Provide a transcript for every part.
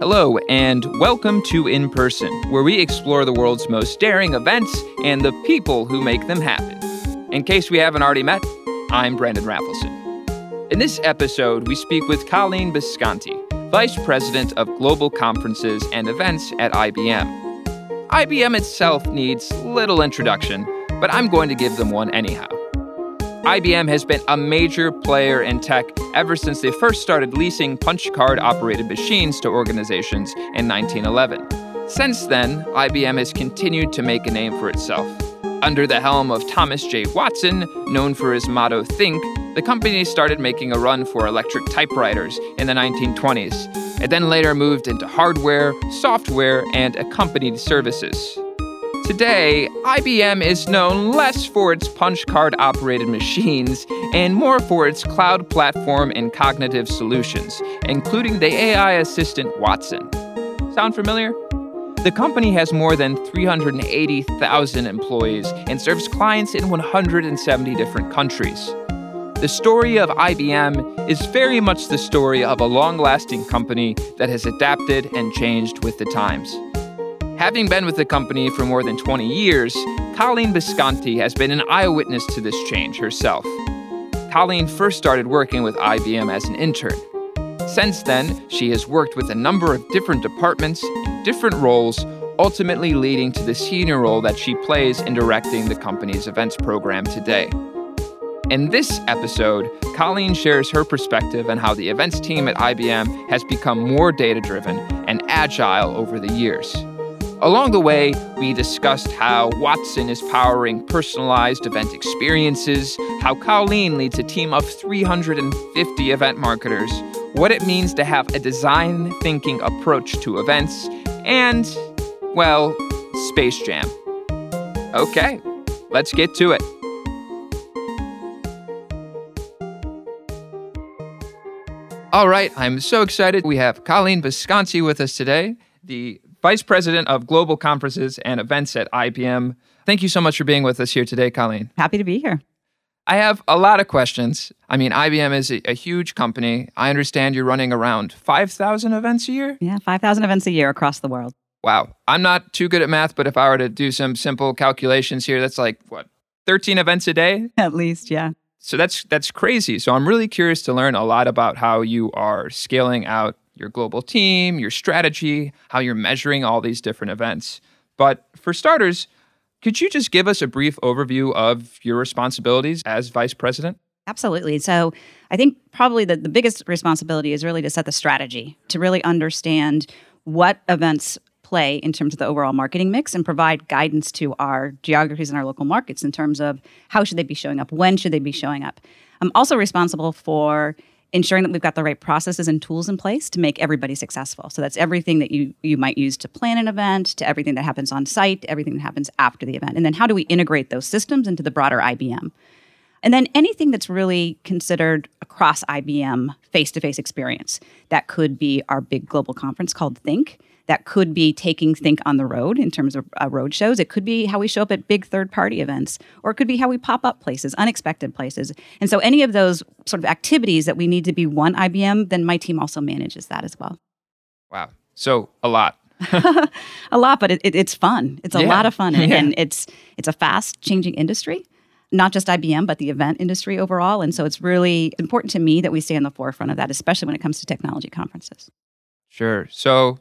Hello, and welcome to In Person, where we explore the world's most daring events and the people who make them happen. In case we haven't already met, I'm Brandon Raffleson. In this episode, we speak with Colleen Bisconti, Vice President of Global Conferences and Events at IBM. IBM itself needs little introduction, but I'm going to give them one anyhow. IBM has been a major player in tech ever since they first started leasing punch card-operated machines to organizations in 1911. Since then, IBM has continued to make a name for itself. Under the helm of Thomas J. Watson, known for his motto THiNC, the company started making a run for electric typewriters in the 1920s. It then later moved into hardware, software, and accompanied services. Today, IBM is known less for its punch card-operated machines and more for its cloud platform and cognitive solutions, including the AI assistant Watson. Sound familiar? The company has more than 380,000 employees and serves clients in 170 different countries. The story of IBM is very much the story of a long-lasting company that has adapted and changed with the times. Having been with the company for more than 20 years, Colleen Bisconti has been an eyewitness to this change herself. Colleen first started working with IBM as an intern. Since then, she has worked with a number of different departments in different roles, ultimately leading to the senior role that she plays in directing the company's events program today. In this episode, Colleen shares her perspective on how the events team at IBM has become more data-driven and agile over the years. Along the way, we discussed how Watson is powering personalized event experiences, how Colleen leads a team of 350 event marketers, what it means to have a design thinking approach to events, and, well, Space Jam. Okay, let's get to it. All right, I'm so excited. We have Colleen Bisconti with us today, the Vice President of Global Conferences and Events at IBM. Thank you so much for being with us here today, Colleen. Happy to be here. I have a lot of questions. I mean, IBM is a huge company. I understand you're running around 5,000 events a year? Yeah, 5,000 events a year across the world. Wow. I'm not too good at math, but if I were to do some simple calculations here, that's like, what, 13 events a day? At least, yeah. So that's crazy. So I'm really curious to learn a lot about how you are scaling out your global team, your strategy, how you're measuring all these different events. But for starters, could you just give us a brief overview of your responsibilities as vice president? Absolutely. So I think probably the biggest responsibility is really to set the strategy, to really understand what events play in terms of the overall marketing mix and provide guidance to our geographies and our local markets in terms of how should they be showing up, when should they be showing up. I'm also responsible for ensuring that we've got the right processes and tools in place to make everybody successful. So that's everything that you might use to plan an event, to everything that happens on site, to everything that happens after the event. And then how do we integrate those systems into the broader IBM? And then anything that's really considered across IBM face-to-face experience. That could be our big global conference called THiNC. That could be taking THiNC on the road in terms of road shows. It could be how we show up at big third-party events, or it could be how we pop up places, unexpected places. And so any of those sort of activities that we need to be one IBM, then my team also manages that as well. Wow. So a lot. A lot, but it's fun. It's a lot of fun. And it's a fast-changing industry, not just IBM, but the event industry overall. And so it's really important to me that we stay on the forefront of that, especially when it comes to technology conferences. Sure. So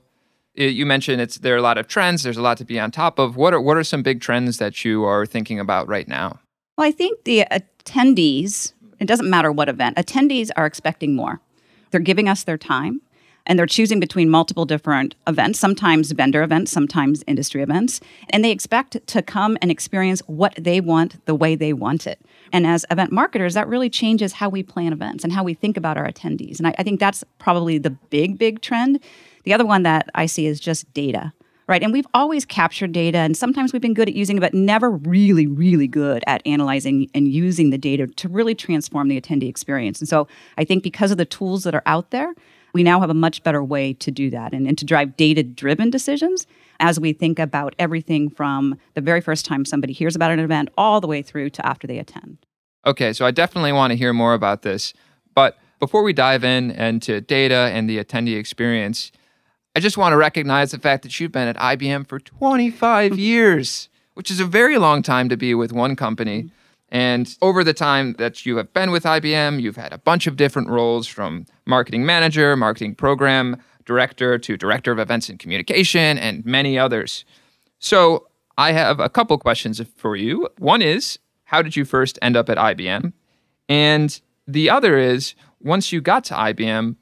you mentioned there are a lot of trends. There's a lot to be on top of. What are some big trends that you are thinking about right now? Well, I think the attendees, it doesn't matter what event, attendees are expecting more. They're giving us their time, and they're choosing between multiple different events, sometimes vendor events, sometimes industry events, and they expect to come and experience what they want the way they want it. And as event marketers, that really changes how we plan events and how we think about our attendees. And I think that's probably the big trend. The other one that I see is just data, right? And we've always captured data, and sometimes we've been good at using it, but never really, really good at analyzing and using the data to really transform the attendee experience. And so I think because of the tools that are out there, we now have a much better way to do that and to drive data-driven decisions as we think about everything from the very first time somebody hears about an event all the way through to after they attend. Okay, so I definitely want to hear more about this. But before we dive into data and the attendee experience, I just want to recognize the fact that you've been at IBM for 25 years, which is a very long time to be with one company. And over the time that you have been with IBM, you've had a bunch of different roles, from marketing manager, marketing program director, to director of events and communication, and many others. So I have a couple questions for you. One is, how did you first end up at IBM? And the other is, once you got to IBM,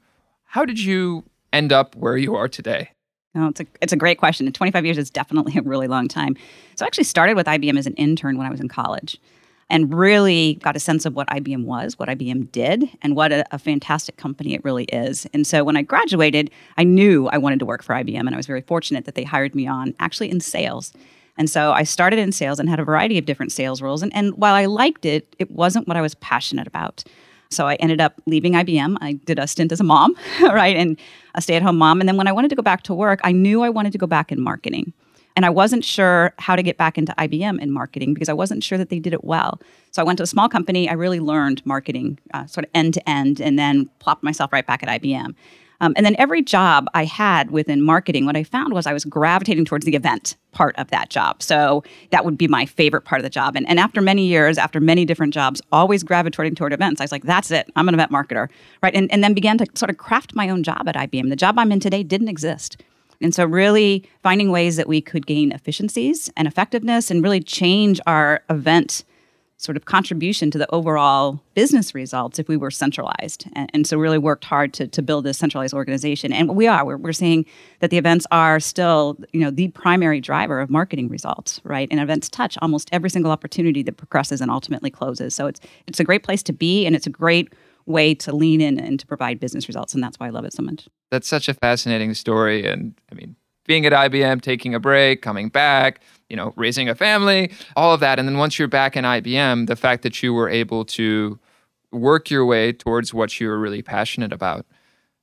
how did you end up where you are today? No, it's a great question. And 25 years is definitely a really long time. So I actually started with IBM as an intern when I was in college, and really got a sense of what IBM was, what IBM did, and what a fantastic company it really is. And so when I graduated, I knew I wanted to work for IBM, and I was very fortunate that they hired me on, actually, in sales. And so I started in sales and had a variety of different sales roles. And while I liked it, it wasn't what I was passionate about. So I ended up leaving IBM. I did a stint as a mom, right, and a stay-at-home mom. And then when I wanted to go back to work, I knew I wanted to go back in marketing. And I wasn't sure how to get back into IBM in marketing, because I wasn't sure that they did it well. So I went to a small company. I really learned marketing sort of end-to-end, and then plopped myself right back at IBM. And then every job I had within marketing, what I found was I was gravitating towards the event part of that job. So that would be my favorite part of the job. And after many years, after many different jobs, always gravitating toward events, I was like, that's it. I'm an event marketer, right? And then began to sort of craft my own job at IBM. The job I'm in today didn't exist. And so really finding ways that we could gain efficiencies and effectiveness and really change our event sort of contribution to the overall business results if we were centralized. And so really worked hard to build this centralized organization. And we are. We're seeing that the events are still, you know, the primary driver of marketing results, right? And events touch almost every single opportunity that progresses and ultimately closes. So it's a great place to be, and it's a great way to lean in and to provide business results. And that's why I love it so much. That's such a fascinating story. And I mean, being at IBM, taking a break, coming back, you know, raising a family, all of that. And then once you're back in IBM, the fact that you were able to work your way towards what you were really passionate about.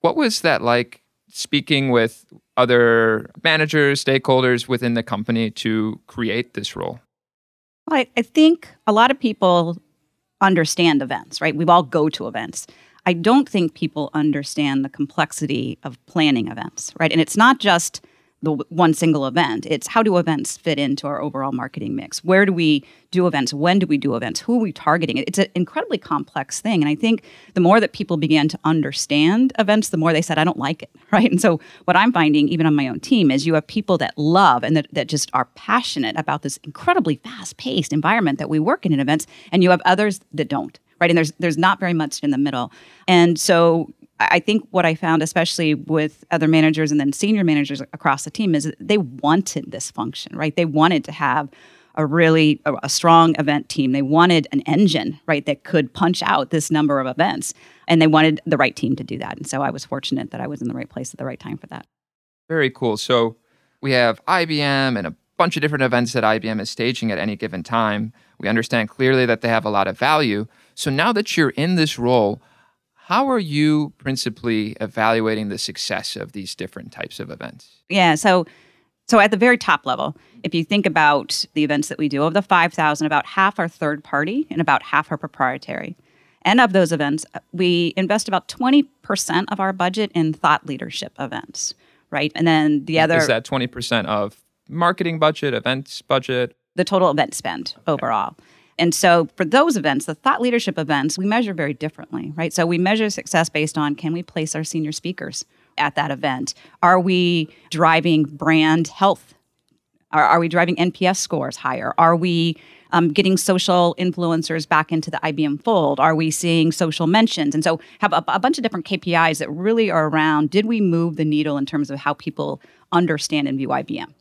What was that like, speaking with other managers, stakeholders within the company to create this role? Well, I think a lot of people understand events, right? We all go to events. I don't think people understand the complexity of planning events, right? And it's not just the one single event. It's how do events fit into our overall marketing mix? Where do we do events? When do we do events? Who are we targeting? It's an incredibly complex thing. And I think the more that people began to understand events, the more they said, I don't like it, right? And so what I'm finding, even on my own team, is you have people that love and that just are passionate about this incredibly fast-paced environment that we work in events, and you have others that don't, right? And there's not very much in the middle. And so I think what I found, especially with other managers and then senior managers across the team, is that they wanted this function, right? They wanted to have a really strong event team. They wanted an engine, right, that could punch out this number of events. And they wanted the right team to do that. And so I was fortunate that I was in the right place at the right time for that. Very cool. So we have IBM and a bunch of different events that IBM is staging at any given time. We understand clearly that they have a lot of value. So now that you're in this role, how are you principally evaluating the success of these different types of events? Yeah, so at the very top level, if you think about the events that we do, of the 5,000, about half are third party and about half are proprietary. And of those events, we invest about 20% of our budget in thought leadership events, right? And then the other— Is that 20% of marketing budget, events budget? The total event spend overall. And so for those events, the thought leadership events, we measure very differently, right? So we measure success based on, can we place our senior speakers at that event? Are we driving brand health? Are we driving NPS scores higher? Are we getting social influencers back into the IBM fold? Are we seeing social mentions? And so have a bunch of different KPIs that really are around, did we move the needle in terms of how people understand and view IBM?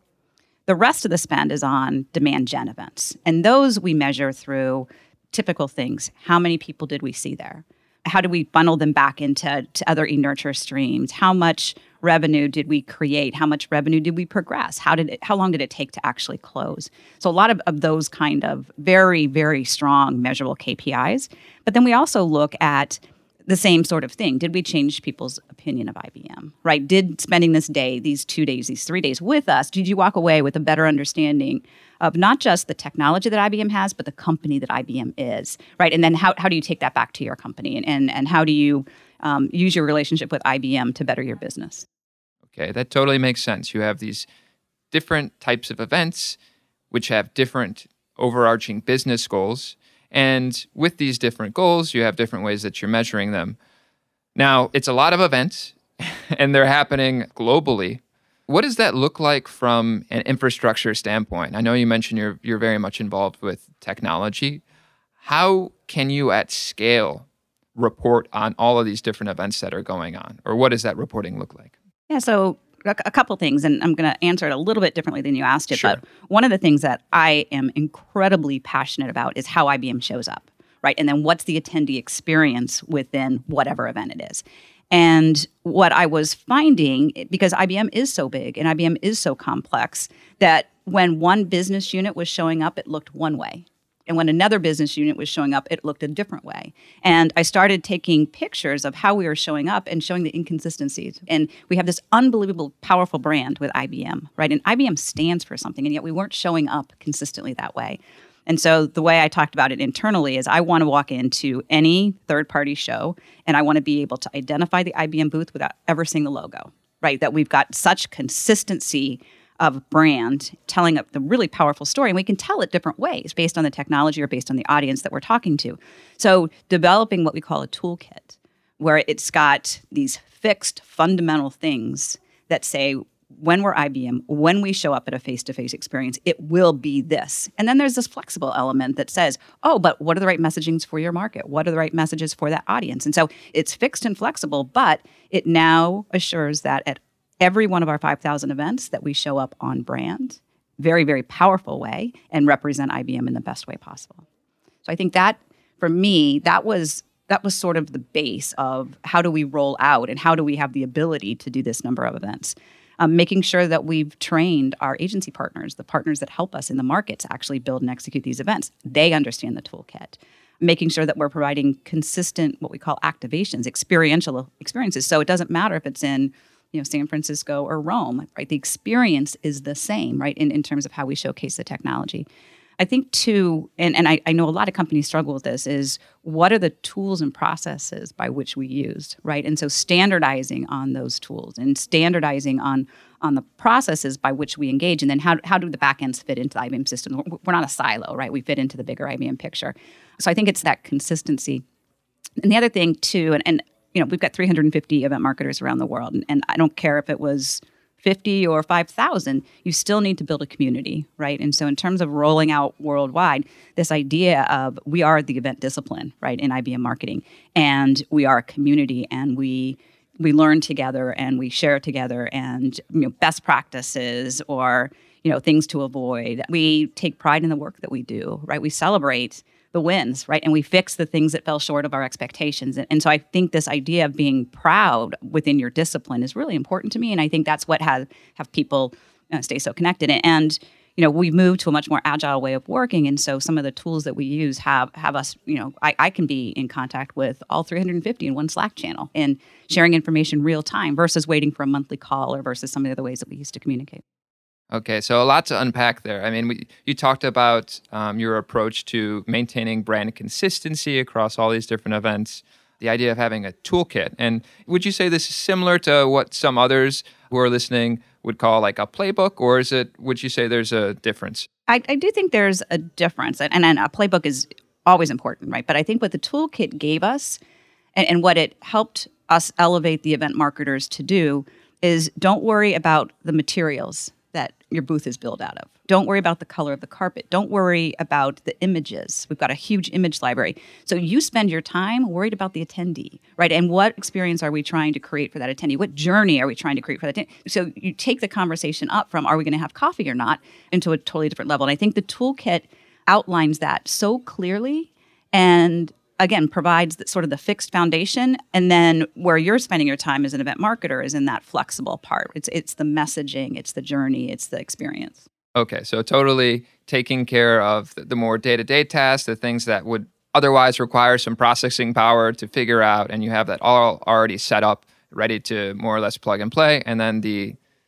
The rest of the spend is on demand gen events. And those we measure through typical things. How many people did we see there? How do we funnel them back into other e-nurture streams? How much revenue did we create? How much revenue did we progress? How long did it take to actually close? So a lot of those kind of very, very strong measurable KPIs. But then we also look at the same sort of thing. Did we change people's opinion of IBM, right? Did spending this day, these 2 days, these 3 days with us, did you walk away with a better understanding of not just the technology that IBM has, but the company that IBM is, right? And then how do you take that back to your company? And how do you use your relationship with IBM to better your business? Okay, that totally makes sense. You have these different types of events which have different overarching business goals. And with these different goals, you have different ways that you're measuring them. Now, it's a lot of events, and they're happening globally. What does that look like from an infrastructure standpoint? I know you mentioned you're very much involved with technology. How can you at scale report on all of these different events that are going on? Or what does that reporting look like? Yeah, so a couple things, and I'm going to answer it a little bit differently than you asked it. Sure. But one of the things that I am incredibly passionate about is how IBM shows up, right? And then what's the attendee experience within whatever event it is. And what I was finding, because IBM is so big and IBM is so complex, that when one business unit was showing up, it looked one way. And when another business unit was showing up, it looked a different way. And I started taking pictures of how we were showing up and showing the inconsistencies. And we have this unbelievable, powerful brand with IBM, right? And IBM stands for something, and yet we weren't showing up consistently that way. And so the way I talked about it internally is I want to walk into any third-party show, and I want to be able to identify the IBM booth without ever seeing the logo, right? That we've got such consistency of brand telling up the really powerful story. And we can tell it different ways based on the technology or based on the audience that we're talking to. So developing what we call a toolkit, where it's got these fixed fundamental things that say, when we're IBM, when we show up at a face-to-face experience, it will be this. And then there's this flexible element that says, oh, but what are the right messagings for your market? What are the right messages for that audience? And so it's fixed and flexible, but it now assures that at every one of our 5,000 events that we show up on brand, very, very powerful way, and represent IBM in the best way possible. So I think that, for me, that was sort of the base of how do we roll out and how do we have the ability to do this number of events. Making sure that we've trained our agency partners, the partners that help us in the markets actually build and execute these events. They understand the toolkit. Making sure that we're providing consistent, what we call activations, experiential experiences. So it doesn't matter if it's in San Francisco or Rome, right? The experience is the same, right, in terms of how we showcase the technology. I think, too, and I know a lot of companies struggle with this, is what are the tools and processes by which we use, right? And so standardizing on those tools and standardizing on the processes by which we engage, and then how do the backends fit into the IBM system? We're not a silo, right? We fit into the bigger IBM picture. So I think it's that consistency. And the other thing, too, we've got 350 event marketers around the world, and I don't care if it was 50 or 5,000, you still need to build a community, right? And so in terms of rolling out worldwide, this idea of we are the event discipline, right, in IBM marketing, and we are a community, and we learn together, and we share together, and best practices or things to avoid. We take pride in the work that we do, right? We celebrate the wins, right? And we fix the things that fell short of our expectations. And so I think this idea of being proud within your discipline is really important to me. And I think that's what have people stay so connected. And, we've moved to a much more agile way of working. And so some of the tools that we use have us, I can be in contact with all 350 in one Slack channel and sharing information real time versus waiting for a monthly call or versus some of the other ways that we used to communicate. Okay, so a lot to unpack there. I mean, you talked about your approach to maintaining brand consistency across all these different events, the idea of having a toolkit. And would you say this is similar to what some others who are listening would call like a playbook, or would you say there's a difference? I do think there's a difference. And a playbook is always important, right? But I think what the toolkit gave us and what it helped us elevate the event marketers to do is don't worry about the materials that your booth is built out of. Don't worry about the color of the carpet. Don't worry about the images. We've got a huge image library. So you spend your time worried about the attendee, right? And what experience are we trying to create for that attendee? What journey are we trying to create for that attendee? So you take the conversation up from, are we going to have coffee or not, into a totally different level. And I think the toolkit outlines that so clearly, and again, provides that sort of the fixed foundation, and then where you're spending your time as an event marketer is in that flexible part. It's the messaging, it's the journey, it's the experience. Okay, so totally taking care of the more day-to-day tasks, the things that would otherwise require some processing power to figure out, and you have that all already set up, ready to more or less plug and play, and then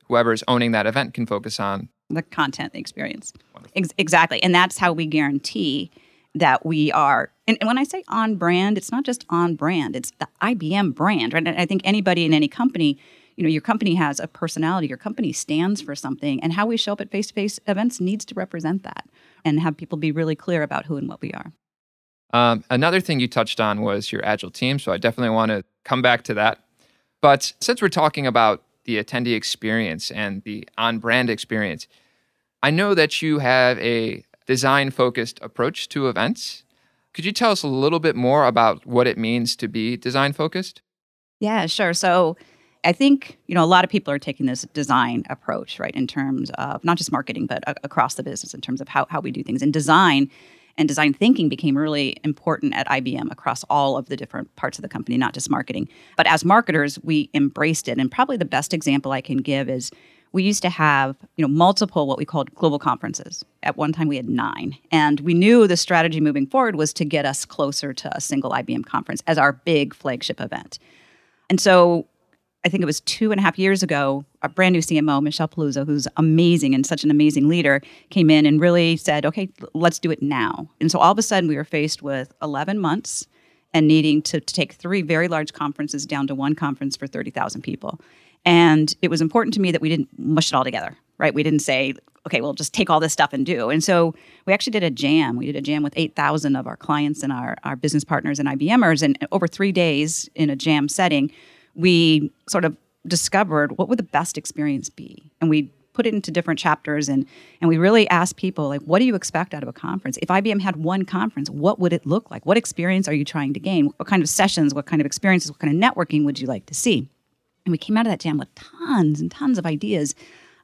whoever's owning that event can focus on the content, the experience. Exactly, and that's how we guarantee that we are, and when I say on brand, it's not just on brand, it's the IBM brand, right? And I think anybody in any company, you know, your company has a personality, your company stands for something, and how we show up at face-to-face events needs to represent that and have people be really clear about who and what we are. Another thing you touched on was your agile team, so I definitely want to come back to that. But since we're talking about the attendee experience and the on-brand experience, I know that you have a design-focused approach to events. Could you tell us a little bit more about what it means to be design-focused? Yeah, sure. So I think, you know, a lot of people are taking this design approach, right, in terms of not just marketing, but across the business in terms of how we do things. And design and design thinking became really important at IBM across all of the different parts of the company, not just marketing. But as marketers, we embraced it. And probably the best example I can give is we used to have, you know, multiple what we called global conferences. At one time, we had 9. And we knew the strategy moving forward was to get us closer to a single IBM conference as our big flagship event. And so I think it was 2.5 years ago, a brand new CMO, Michelle Peluso, who's amazing and such an amazing leader, came in and really said, okay, let's do it now. And so all of a sudden we were faced with 11 months and needing to take 3 very large conferences down to one conference for 30,000 people. And it was important to me that we didn't mush it all together, right? We didn't say, okay, we'll just take all this stuff and do. And so we actually did a jam. We did a jam with 8,000 of our clients and our business partners and IBMers. And over 3 days in a jam setting, we sort of discovered what would the best experience be. And we put it into different chapters and we really asked people, like, what do you expect out of a conference? If IBM had one conference, what would it look like? What experience are you trying to gain? What kind of sessions, what kind of experiences, what kind of networking would you like to see? And we came out of that jam with tons and tons of ideas.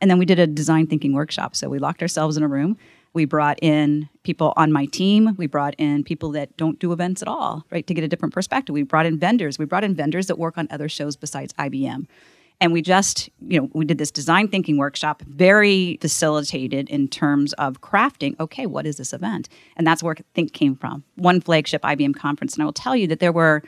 And then we did a design thinking workshop. So we locked ourselves in a room. We brought in people on my team. We brought in people that don't do events at all, right, to get a different perspective. We brought in vendors. We brought in vendors that work on other shows besides IBM. And we just, you know, we did this design thinking workshop, very facilitated in terms of crafting, okay, what is this event? And that's where THiNC came from, one flagship IBM conference. And I will tell you that there were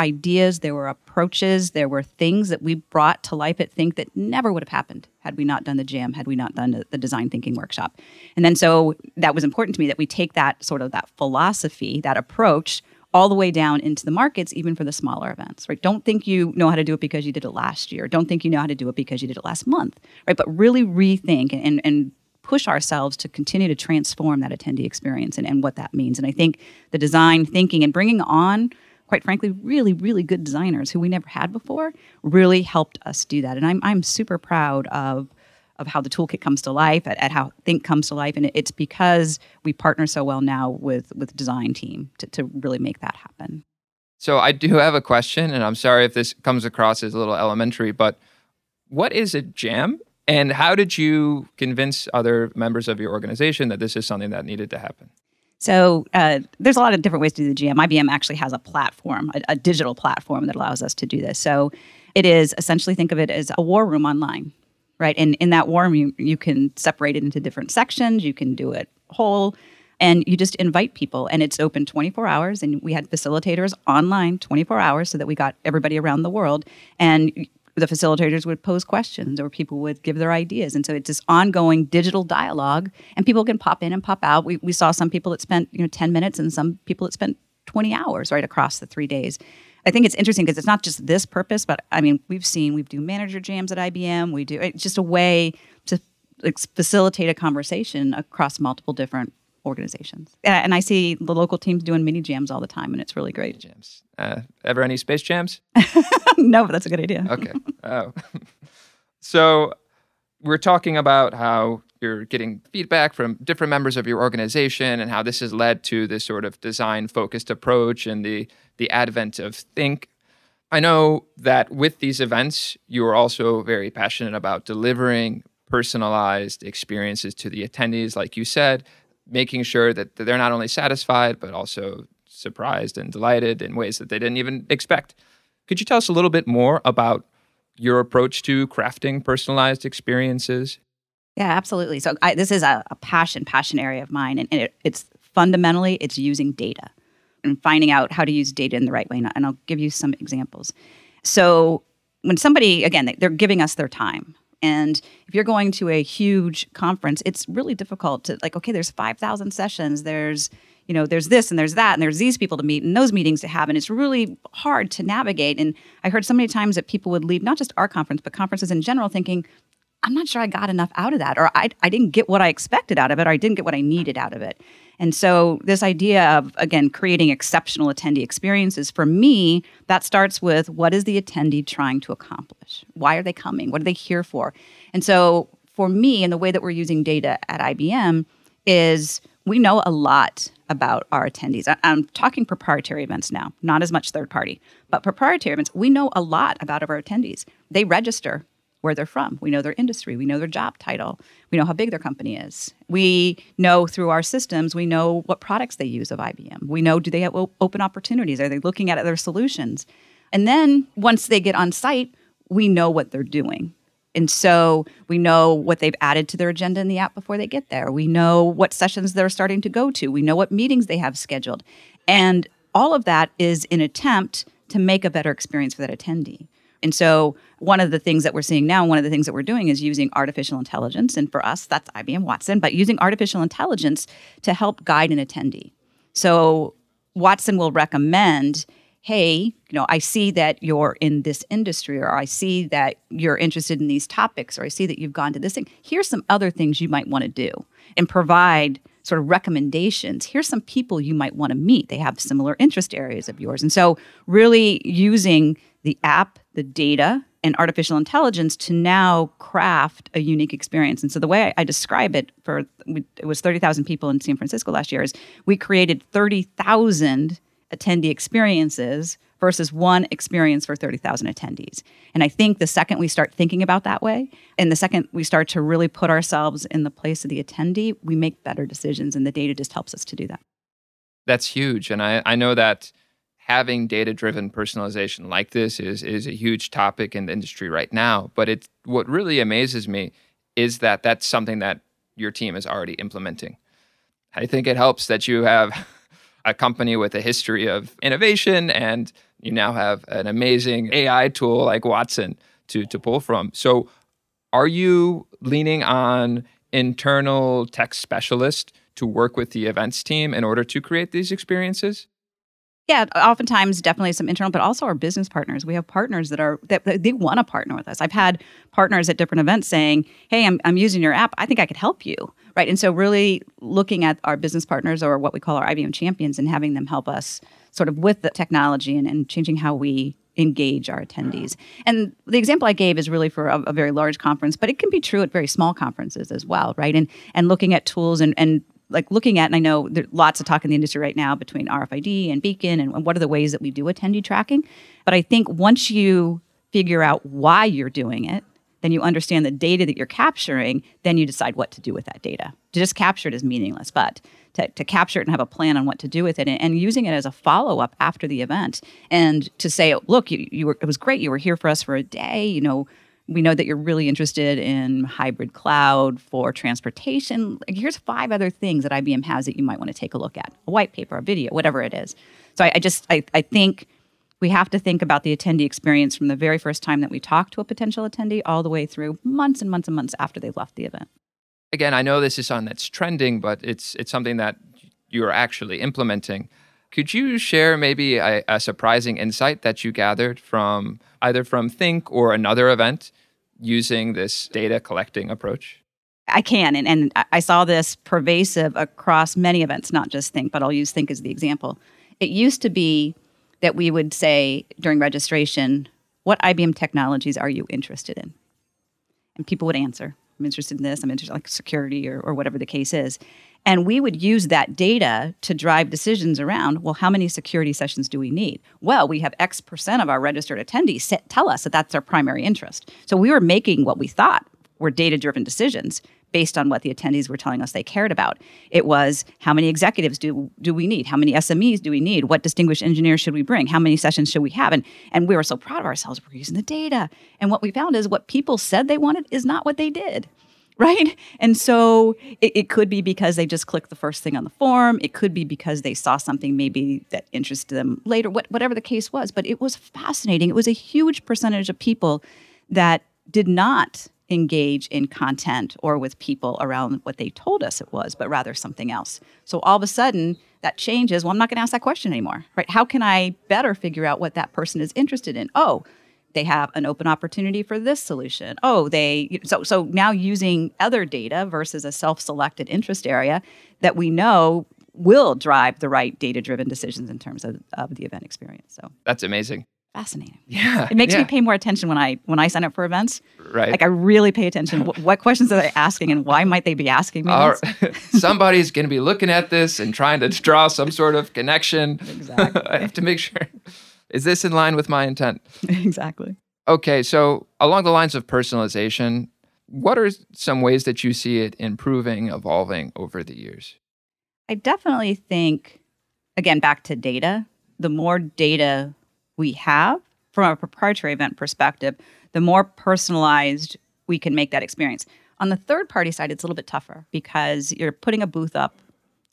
ideas, there were approaches, there were things that we brought to life at THiNC that never would have happened had we not done the jam, had we not done the design thinking workshop. And then so that was important to me that we take that sort of that philosophy, that approach, all the way down into the markets, even for the smaller events, right? Don't think you know how to do it because you did it last year. Don't think you know how to do it because you did it last month, right? But really rethink and push ourselves to continue to transform that attendee experience and what that means. And I think the design thinking and bringing on, quite frankly, really, really good designers who we never had before really helped us do that. And I'm super proud of how the toolkit comes to life, at how THiNC comes to life. And it's because we partner so well now with design team to really make that happen. So I do have a question, and I'm sorry if this comes across as a little elementary, but what is a jam? And how did you convince other members of your organization that this is something that needed to happen? So there's a lot of different ways to do the jam. IBM actually has a platform, a digital platform that allows us to do this. So it is essentially, think of it as a war room online, right? And in that war room, you can separate it into different sections. You can do it whole, and you just invite people. And it's open 24 hours. And we had facilitators online 24 hours so that we got everybody around the world. And the facilitators would pose questions or people would give their ideas. And so it's this ongoing digital dialogue, and people can pop in and pop out. We saw some people that spent 10 minutes and some people that spent 20 hours right across the 3 days. I think it's interesting because it's not just this purpose, but I mean, we do manager jams at IBM. It's just a way to facilitate a conversation across multiple different organizations. And I see the local teams doing mini jams all the time, and it's really great. Jams. Ever any space jams? No, but that's a good idea. Okay. Oh. So we're talking about how you're getting feedback from different members of your organization and how this has led to this sort of design-focused approach and the advent of THiNC. I know that with these events, you are also very passionate about delivering personalized experiences to the attendees, like you said, making sure that they're not only satisfied, but also surprised and delighted in ways that they didn't even expect. Could you tell us a little bit more about your approach to crafting personalized experiences? Yeah, absolutely. So this is a passion area of mine. And it's fundamentally, it's using data and finding out how to use data in the right way. And I'll give you some examples. So when somebody, again, they're giving us their time. And if you're going to a huge conference, it's really difficult to, like, okay, there's 5,000 sessions, there's you know, there's this and there's that and there's these people to meet and those meetings to have. And it's really hard to navigate. And I heard so many times that people would leave, not just our conference, but conferences in general, thinking, I'm not sure I got enough out of that, or I didn't get what I expected out of it, or I didn't get what I needed out of it. And so this idea of, again, creating exceptional attendee experiences, for me, that starts with what is the attendee trying to accomplish? Why are they coming? What are they here for? And so for me, and the way that we're using data at IBM is we know a lot about our attendees. I'm talking proprietary events now, not as much third party, but proprietary events. We know a lot about our attendees. They register where they're from. We know their industry. We know their job title. We know how big their company is. We know through our systems, we know what products they use of IBM. We know, do they have open opportunities? Are they looking at other solutions? And then once they get on site, we know what they're doing. And so we know what they've added to their agenda in the app before they get there. We know what sessions they're starting to go to. We know what meetings they have scheduled. And all of that is an attempt to make a better experience for that attendee. And so one of the things that we're seeing now, one of the things that we're doing is using artificial intelligence. And for us, that's IBM Watson, but using artificial intelligence to help guide an attendee. So Watson will recommend, hey, you know, I see that you're in this industry, or I see that you're interested in these topics, or I see that you've gone to this thing. Here's some other things you might want to do, and provide sort of recommendations. Here's some people you might want to meet. They have similar interest areas of yours. And so really using the app, the data, and artificial intelligence to now craft a unique experience. And so the way I describe it, for it was 30,000 people in San Francisco last year, is we created 30,000 attendee experiences versus one experience for 30,000 attendees. And I think the second we start thinking about that way, and the second we start to really put ourselves in the place of the attendee, we make better decisions, and the data just helps us to do that. That's huge. And I know that having data-driven personalization like this is a huge topic in the industry right now. But it's, what really amazes me is that that's something that your team is already implementing. I think it helps that you have a company with a history of innovation, and you now have an amazing AI tool like Watson to pull from. So are you leaning on internal tech specialists to work with the events team in order to create these experiences? Yeah, oftentimes definitely some internal, but also our business partners. We have partners that they want to partner with us. I've had partners at different events saying, hey, I'm using your app. I think I could help you, right? And so really looking at our business partners, or what we call our IBM champions, and having them help us sort of with the technology and changing how we engage our attendees. And the example I gave is really for a very large conference, but it can be true at very small conferences as well, right? And looking at tools and like looking at, and I know there's lots of talk in the industry right now between RFID and Beacon and what are the ways that we do attendee tracking. But I think once you figure out why you're doing it, then you understand the data that you're capturing, then you decide what to do with that data. To just capture it is meaningless, but to capture it and have a plan on what to do with it, and using it as a follow-up after the event, and to say, look, it was great, you were here for us for a day, you know, we know that you're really interested in hybrid cloud for transportation. Here's 5 other things that IBM has that you might want to take a look at. A white paper, a video, whatever it is. So I think we have to think about the attendee experience from the very first time that we talk to a potential attendee all the way through months and months and months after they've left the event. Again, I know this is something that's trending, but it's something that you're actually implementing. Could you share maybe a surprising insight that you gathered from either from THiNC or another event using this data collecting approach? I can, and I saw this pervasive across many events, not just THiNC, but I'll use THiNC as the example. It used to be that we would say during registration, what IBM technologies are you interested in? And people would answer, I'm interested in this, I'm interested in like security or whatever the case is. And we would use that data to drive decisions around, well, how many security sessions do we need? Well, we have X percent of our registered attendees tell us that that's their primary interest. So we were making what we thought were data-driven decisions based on what the attendees were telling us they cared about. It was, how many executives do we need? How many SMEs do we need? What distinguished engineers should we bring? How many sessions should we have? And we were so proud of ourselves, we're using the data. And what we found is what people said they wanted is not what they did. Right? And so it could be because they just clicked the first thing on the form. It could be because they saw something maybe that interested them later, whatever the case was. But it was fascinating. It was a huge percentage of people that did not engage in content or with people around what they told us it was, but rather something else. So all of a sudden, that changes, well, I'm not going to ask that question anymore, right? How can I better figure out what that person is interested in? Oh, they have an open opportunity for this solution. Oh, they, so now using other data versus a self-selected interest area that we know will drive the right data-driven decisions in terms of the event experience. So that's amazing. Fascinating. Yeah. It makes me pay more attention when I sign up for events. Right. Like I really pay attention. What questions are they asking and why might they be asking me this? Somebody's going to be looking at this and trying to draw some sort of connection. Exactly. I have to make sure. Is this in line with my intent? Exactly. Okay. So along the lines of personalization, what are some ways that you see it improving, evolving over the years? I definitely think, again, back to data, the more data we have from a proprietary event perspective, the more personalized we can make that experience. On the third party side, it's a little bit tougher because you're putting a booth up,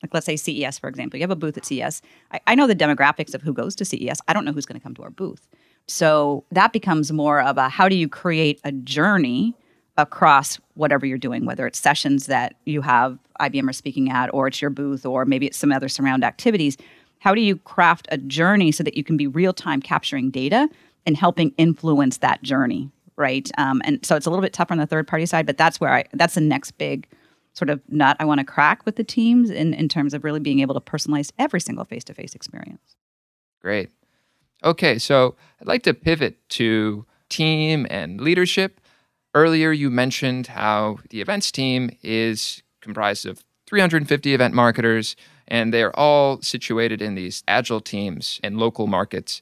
like let's say CES, for example. You have a booth at CES. I know the demographics of who goes to CES. I don't know who's going to come to our booth. So that becomes more of a how do you create a journey across whatever you're doing, whether it's sessions that you have IBM are speaking at, or it's your booth, or maybe it's some other surround activities. How do you craft a journey so that you can be real-time capturing data and helping influence that journey, right? And so it's a little bit tougher on the third-party side, but that's where that's the next big sort of nut I want to crack with the teams in terms of really being able to personalize every single face-to-face experience. Great. Okay, so I'd like to pivot to team and leadership. Earlier, you mentioned how the events team is comprised of 350 event marketers, and they're all situated in these agile teams in local markets.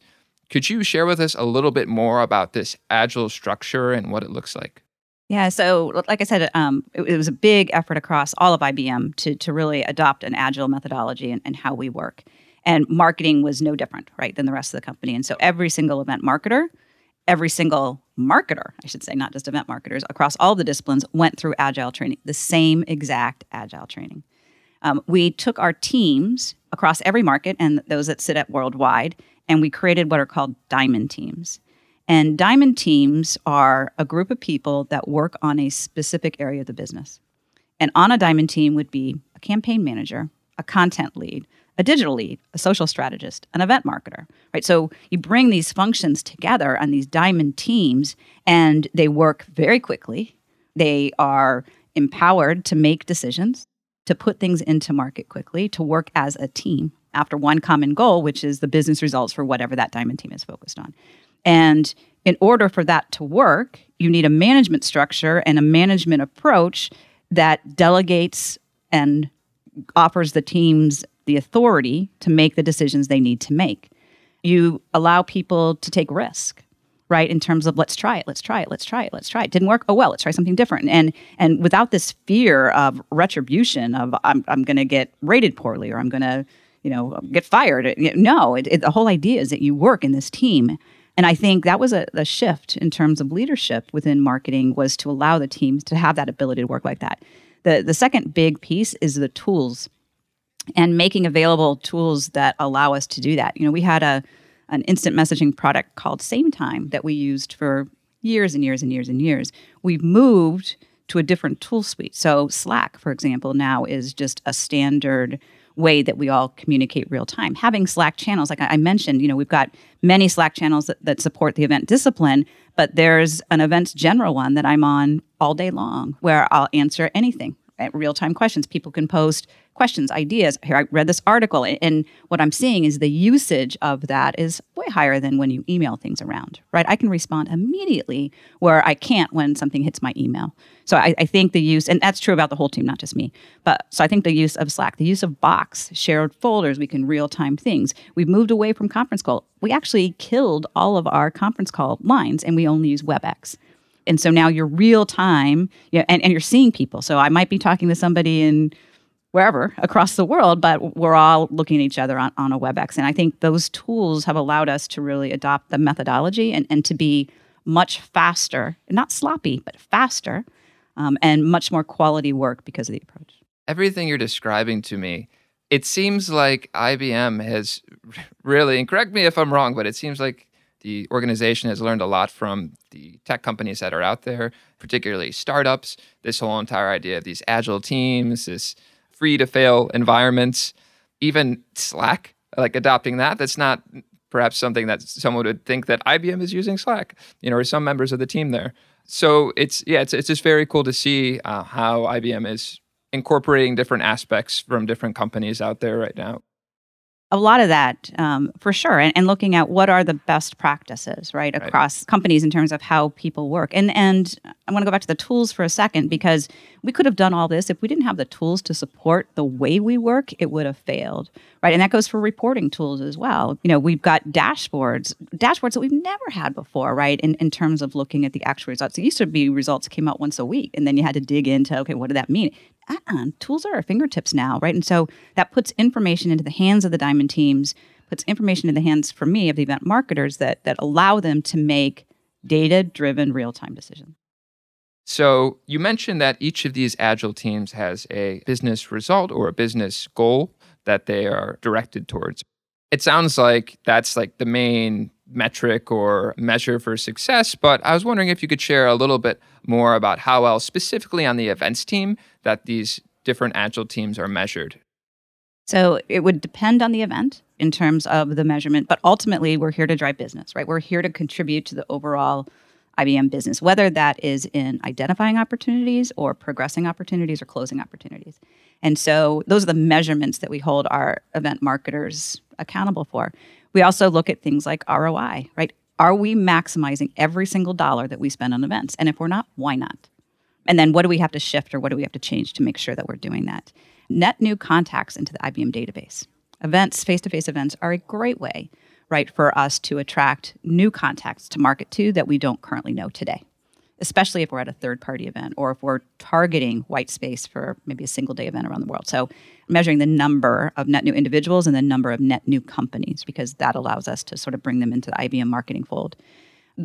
Could you share with us a little bit more about this agile structure and what it looks like? Yeah, so like I said, it was a big effort across all of IBM to really adopt an agile methodology and how we work. And marketing was no different, right, than the rest of the company. And so every single event marketer, not just event marketers, across all the disciplines went through agile training, the same exact agile training. We took our teams across every market and those that sit at worldwide, and we created what are called diamond teams. And diamond teams are a group of people that work on a specific area of the business. And on a diamond team would be a campaign manager, a content lead, a digital lead, a social strategist, an event marketer, right? So you bring these functions together on these diamond teams, and they work very quickly. They are empowered to make decisions, to put things into market quickly, to work as a team after one common goal, which is the business results for whatever that diamond team is focused on. And in order for that to work, you need a management structure and a management approach that delegates and offers the teams the authority to make the decisions they need to make. You allow people to take risk, right? In terms of let's try it. Didn't work? Oh, well, let's try something different. And without this fear of retribution of I'm going to get rated poorly or I'm going to, get fired. No, the whole idea is that you work in this team. And I think that was a shift in terms of leadership within marketing was to allow the teams to have that ability to work like that. The second big piece is the tools and making available tools that allow us to do that. We had an instant messaging product called Same Time that we used for years and years and years and years. We've moved to a different tool suite. So Slack, for example, now is just a standard way that we all communicate real time. Having Slack channels, like I mentioned, we've got many Slack channels that support the event discipline, but there's an events general one that I'm on all day long where I'll answer anything. Real-time questions. People can post questions, ideas. Here, I read this article, and what I'm seeing is the usage of that is way higher than when you email things around, right? I can respond immediately where I can't when something hits my email. So I think the use, and that's true about the whole team, not just me, but so I think the use of Slack, the use of Box, shared folders, we can real-time things. We've moved away from conference call. We actually killed all of our conference call lines, and we only use WebEx. And so now you're real time and you're seeing people. So I might be talking to somebody in wherever across the world, but we're all looking at each other on a WebEx. And I think those tools have allowed us to really adopt the methodology and to be much faster, not sloppy, but faster and much more quality work because of the approach. Everything you're describing to me, it seems like IBM has really, and correct me if I'm wrong, but it seems like the organization has learned a lot from the tech companies that are out there, particularly startups, this whole entire idea of these agile teams, this free-to-fail environments. even Slack, like adopting that. That's not perhaps something that someone would think that IBM is using Slack, you know, or some members of the team there. So it's just very cool to see how IBM is incorporating different aspects from different companies out there right now. A lot of that, for sure, and looking at what are the best practices, right, across companies in terms of how people work. And I want to go back to the tools for a second, because we could have done all this. If we didn't have the tools to support the way we work, it would have failed, right? And that goes for reporting tools as well. You know, we've got dashboards that we've never had before, right, in terms of looking at the actual results. It used to be results came out once a week, and then you had to dig into, okay, what did that mean? Tools are our fingertips now, right? And so that puts information into the hands of the Diamond teams, puts information in the hands, for me, of the event marketers that allow them to make data-driven real-time decisions. So you mentioned that each of these Agile teams has a business result or a business goal that they are directed towards. It sounds like that's like the main metric or measure for success, but I was wondering if you could share a little bit more about how else, specifically on the events team, that these different Agile teams are measured. So it would depend on the event in terms of the measurement, but ultimately we're here to drive business, right? We're here to contribute to the overall IBM business, whether that is in identifying opportunities or progressing opportunities or closing opportunities. And so those are the measurements that we hold our event marketers accountable for. We also look at things like ROI, right? Are we maximizing every single dollar that we spend on events? And if we're not, why not? And then what do we have to shift or what do we have to change to make sure that we're doing that? Net new contacts into the IBM database. Events, face-to-face events are a great way, right, for us to attract new contacts to market to that we don't currently know today, especially if we're at a third-party event or if we're targeting white space for maybe a single-day event around the world. So measuring the number of net new individuals and the number of net new companies, because that allows us to sort of bring them into the IBM marketing fold.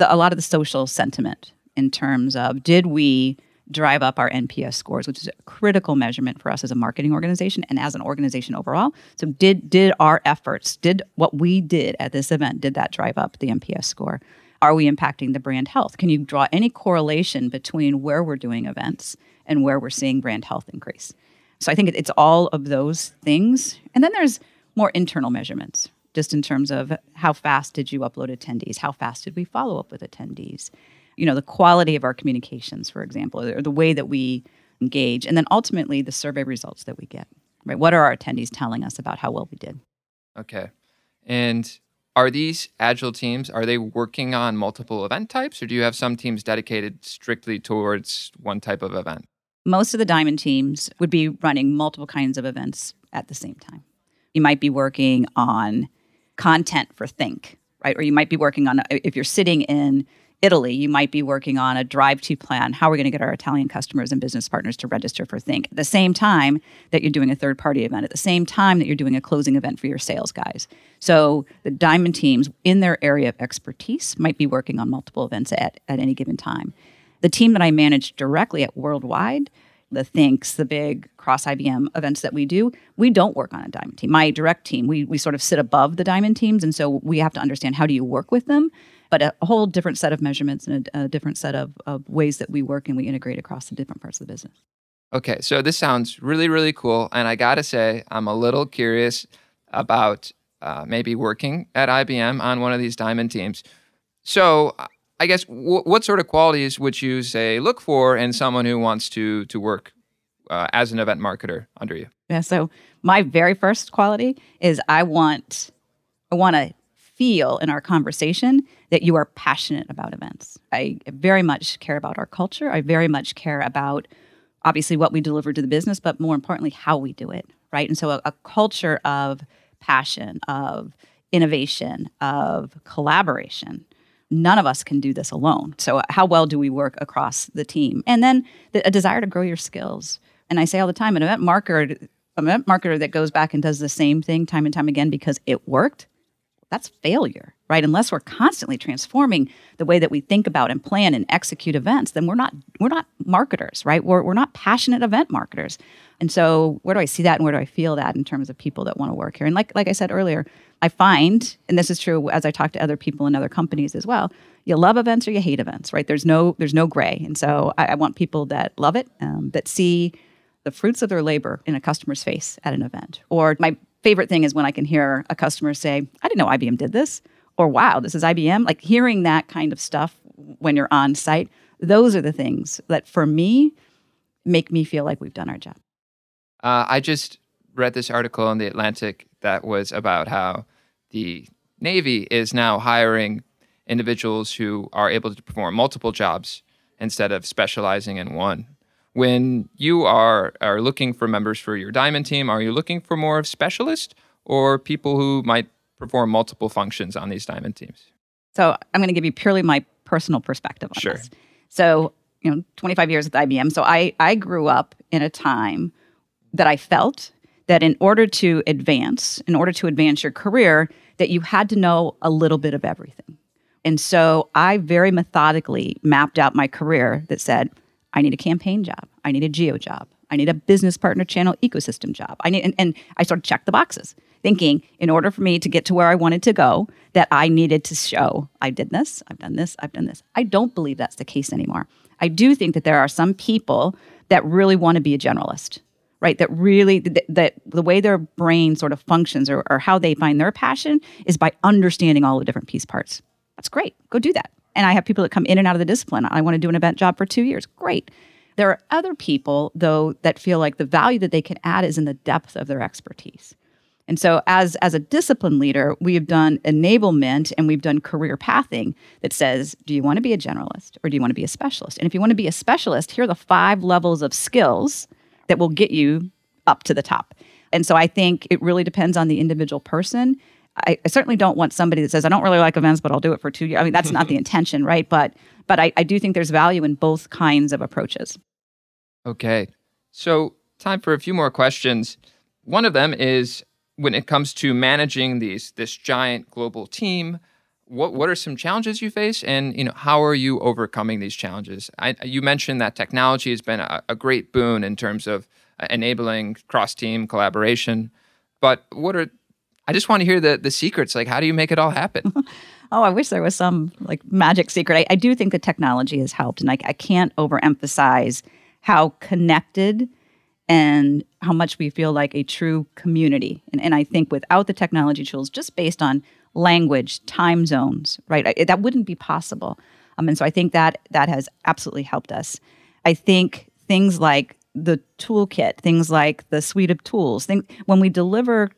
A lot of the social sentiment in terms of, did we drive up our NPS scores, which is a critical measurement for us as a marketing organization and as an organization overall. So did our efforts, did what we did at this event, did that drive up the NPS score? Are we impacting the brand health? Can you draw any correlation between where we're doing events and where we're seeing brand health increase? So I think it's all of those things. And then there's more internal measurements, just in terms of how fast did you upload attendees? How fast did we follow up with attendees? You know, the quality of our communications, for example, or the way that we engage, and then ultimately the survey results that we get, right? What are our attendees telling us about how well we did? Okay. And are these Agile teams, are they working on multiple event types, or do you have some teams dedicated strictly towards one type of event? Most of the Diamond teams would be running multiple kinds of events at the same time. You might be working on content for THiNC, right? Or you might be working on, if you're sitting in Italy, you might be working on a drive-to plan. How are we going to get our Italian customers and business partners to register for THiNC? At the same time that you're doing a third-party event, at the same time that you're doing a closing event for your sales guys. So the Diamond teams, in their area of expertise, might be working on multiple events at any given time. The team that I manage directly at Worldwide, the THiNCs, the big cross-IBM events that we do, we don't work on a Diamond team. My direct team, we sort of sit above the Diamond teams, and so we have to understand how do you work with them, but a whole different set of measurements and a different set of ways that we work and we integrate across the different parts of the business. Okay, so this sounds really, really cool. And I got to say, I'm a little curious about maybe working at IBM on one of these Diamond teams. So I guess what sort of qualities would you say look for in someone who wants to work as an event marketer under you? Yeah, so my very first quality is I want to feel in our conversation that you are passionate about events. I very much care about our culture. I very much care about, obviously, what we deliver to the business, but more importantly, how we do it, right? And so a culture of passion, of innovation, of collaboration. None of us can do this alone. So how well do we work across the team? And then a desire to grow your skills. And I say all the time, an event marketer that goes back and does the same thing time and time again because it worked, that's failure, right? Unless we're constantly transforming the way that we think about and plan and execute events, then we're not marketers, right? We're not passionate event marketers. And so where do I see that and where do I feel that in terms of people that want to work here? And like I said earlier, I find, and this is true as I talk to other people in other companies as well, you love events or you hate events, right? There's no gray. And so I want people that love it, that see the fruits of their labor in a customer's face at an event. Or my favorite thing is when I can hear a customer say, I didn't know IBM did this, or wow, this is IBM. Like hearing that kind of stuff when you're on site, those are the things that for me, make me feel like we've done our job. I just read this article in The Atlantic that was about how the Navy is now hiring individuals who are able to perform multiple jobs instead of specializing in one. When you are looking for members for your Diamond team, are you looking for more of specialists or people who might perform multiple functions on these Diamond teams? So I'm going to give you purely my personal perspective on this. So, 25 years at IBM. So I grew up in a time that I felt that in order to advance your career, that you had to know a little bit of everything. And so I very methodically mapped out my career that said, I need a campaign job. I need a geo job. I need a business partner channel ecosystem job. And I sort of checked the boxes, thinking in order for me to get to where I wanted to go, that I needed to show I did this, I've done this, I've done this. I don't believe that's the case anymore. I do think that there are some people that really want to be a generalist, right? That really, that the way their brain sort of functions or how they find their passion is by understanding all the different piece parts. That's great. Go do that. And I have people that come in and out of the discipline. I want to do an event job for 2 years. Great. There are other people, though, that feel like the value that they can add is in the depth of their expertise. And so as a discipline leader, we have done enablement and we've done career pathing that says, do you want to be a generalist or do you want to be a specialist? And if you want to be a specialist, here are the 5 levels of skills that will get you up to the top. And so I think it really depends on the individual person. I certainly don't want somebody that says, I don't really like events, but I'll do it for 2 years. I mean, that's not the intention, right? But I do think there's value in both kinds of approaches. Okay. So time for a few more questions. One of them is, when it comes to managing this giant global team, what are some challenges you face, and how are you overcoming these challenges? You mentioned that technology has been a great boon in terms of enabling cross-team collaboration, but I just want to hear the secrets. Like, how do you make it all happen? Oh, I wish there was some magic secret. I do think that technology has helped, and I can't overemphasize how connected and how much we feel like a true community. And I think without the technology tools, just based on language, time zones, right, that wouldn't be possible. And so I think that has absolutely helped us. I think things like the toolkit, things like the suite of tools, when we deliver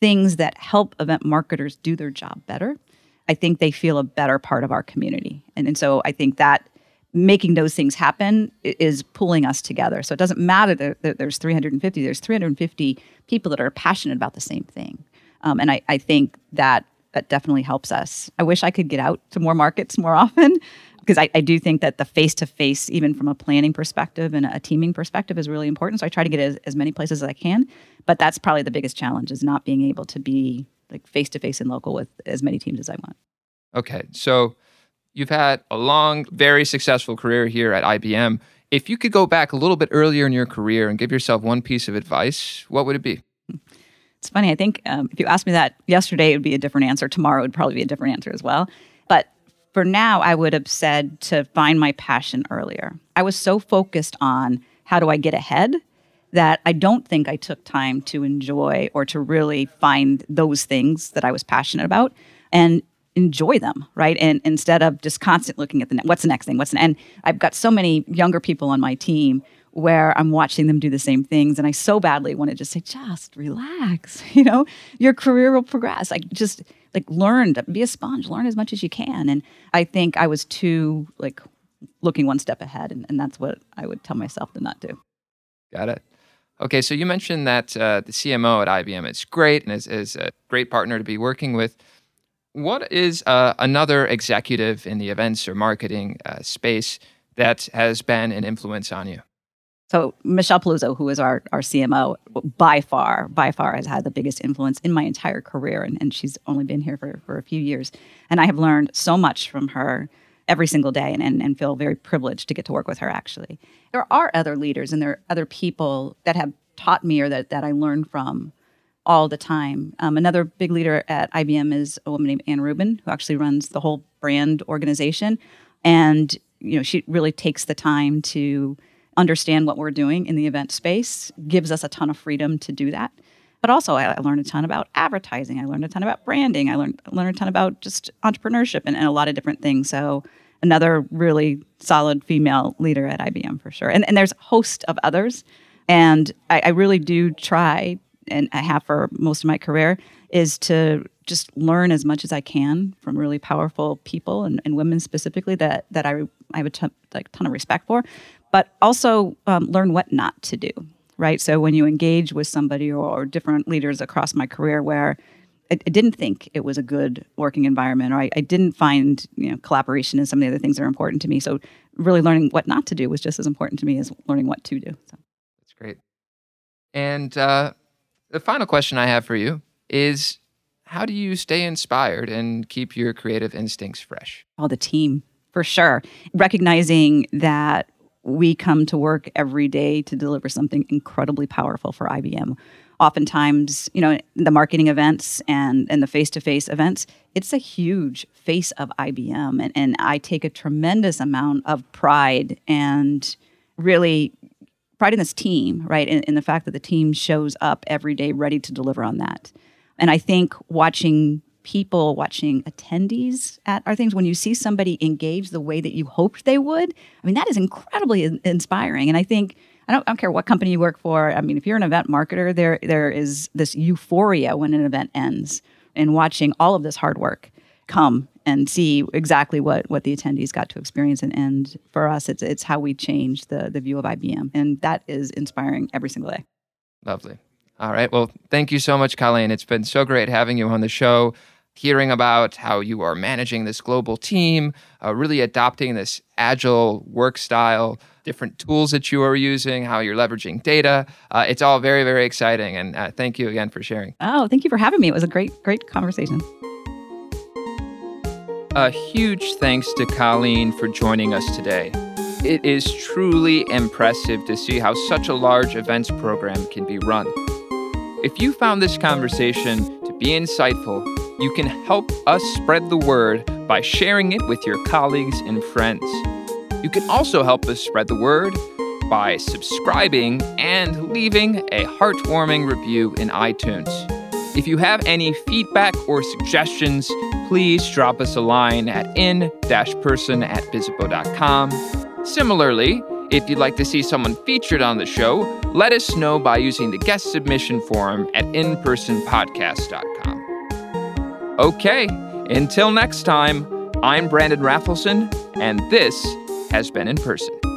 things that help event marketers do their job better, I think they feel a better part of our community. And so I think that making those things happen is pulling us together. So it doesn't matter that there's 350. There's 350 people that are passionate about the same thing. And I think that definitely helps us. I wish I could get out to more markets more often, because I do think that the face-to-face, even from a planning perspective and a teaming perspective, is really important. So I try to get as many places as I can. But that's probably the biggest challenge, is not being able to be face-to-face and local with as many teams as I want. Okay, so you've had a long, very successful career here at IBM. If you could go back a little bit earlier in your career and give yourself one piece of advice, what would it be? It's funny. I think if you asked me that yesterday, it would be a different answer. Tomorrow would probably be a different answer as well. But for now, I would have said to find my passion earlier. I was so focused on how do I get ahead that I don't think I took time to enjoy or to really find those things that I was passionate about and enjoy them, right? And instead of just constant looking at what's the next thing? And I've got so many younger people on my team where I'm watching them do the same things, and I so badly want to just say, just relax, your career will progress. Just learn, be a sponge, learn as much as you can. And I think I was too looking one step ahead, and that's what I would tell myself to not do. Got it. Okay, so you mentioned that the CMO at IBM is great and is a great partner to be working with. What is another executive in the events or marketing space that has been an influence on you? So Michelle Peluso, who is our CMO, by far has had the biggest influence in my entire career, and she's only been here for a few years. And I have learned so much from her every single day and feel very privileged to get to work with her, actually. There are other leaders and there are other people that have taught me or that I learned from all the time. Another big leader at IBM is a woman named Ann Rubin, who actually runs the whole brand organization. And, she really takes the time to understand what we're doing in the event space, gives us a ton of freedom to do that. But also I learned a ton about advertising. I learned a ton about branding. I learned a ton about just entrepreneurship and a lot of different things. So another really solid female leader at IBM for sure. And there's a host of others. And I really do try, and I have for most of my career, is to just learn as much as I can from really powerful people and women specifically that I have a ton of respect for, but also learn what not to do, right? So when you engage with somebody or different leaders across my career where I didn't think it was a good working environment, or I didn't find collaboration and some of the other things that are important to me. So really learning what not to do was just as important to me as learning what to do. So. That's great. And the final question I have for you is, how do you stay inspired and keep your creative instincts fresh? Oh, the team, for sure. Recognizing that we come to work every day to deliver something incredibly powerful for IBM. Oftentimes, the marketing events and the face-to-face events, it's a huge face of IBM. And I take a tremendous amount of pride and really pride in this team, right? In the fact that the team shows up every day ready to deliver on that. And I think watching attendees at our things, when you see somebody engage the way that you hoped they would, that is incredibly inspiring. And I think, I don't care what company you work for, if you're an event marketer, there is this euphoria when an event ends, and watching all of this hard work come and see exactly what the attendees got to experience. And for us, it's how we change the view of IBM. And that is inspiring every single day. Lovely. All right. Well, thank you so much, Colleen. It's been so great having you on the show, hearing about how you are managing this global team, really adopting this agile work style, different tools that you are using, how you're leveraging data. It's all very, very exciting. And thank you again for sharing. Oh, thank you for having me. It was a great conversation. A huge thanks to Colleen for joining us today. It is truly impressive to see how such a large events program can be run. If you found this conversation to be insightful, you can help us spread the word by sharing it with your colleagues and friends. You can also help us spread the word by subscribing and leaving a heartwarming review in iTunes. If you have any feedback or suggestions, please drop us a line at in-person@visipo.com. Similarly, if you'd like to see someone featured on the show, let us know by using the guest submission form at inpersonpodcast.com. Okay, until next time, I'm Brandon Raffleson, and this has been In Person.